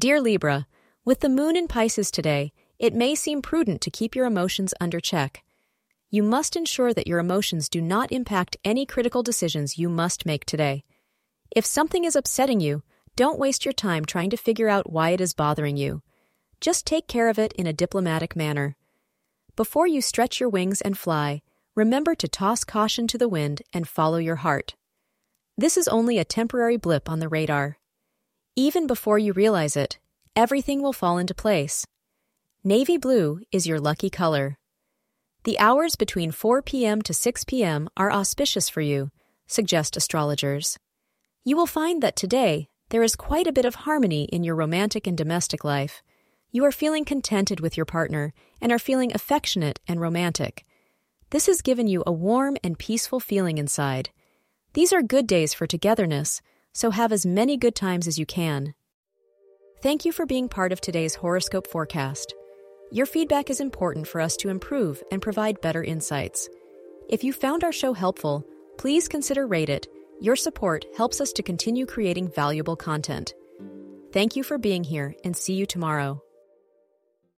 Dear Libra, with the moon in Pisces today, it may seem prudent to keep your emotions under check. You must ensure that your emotions do not impact any critical decisions you must make today. If something is upsetting you, don't waste your time trying to figure out why it is bothering you. Just take care of it in a diplomatic manner. Before you stretch your wings and fly, remember to toss caution to the wind and follow your heart. This is only a temporary blip on the radar. Even before you realize it, everything will fall into place. Navy blue is your lucky color. The hours between 4 p.m. to 6 p.m. are auspicious for you, suggest astrologers. You will find that today, there is quite a bit of harmony in your romantic and domestic life. You are feeling contented with your partner and are feeling affectionate and romantic. This has given you a warm and peaceful feeling inside. These are good days for togetherness, so have as many good times as you can. Thank you for being part of today's horoscope forecast. Your feedback is important for us to improve and provide better insights. If you found our show helpful, please consider rating it. Your support helps us to continue creating valuable content. Thank you for being here and see you tomorrow.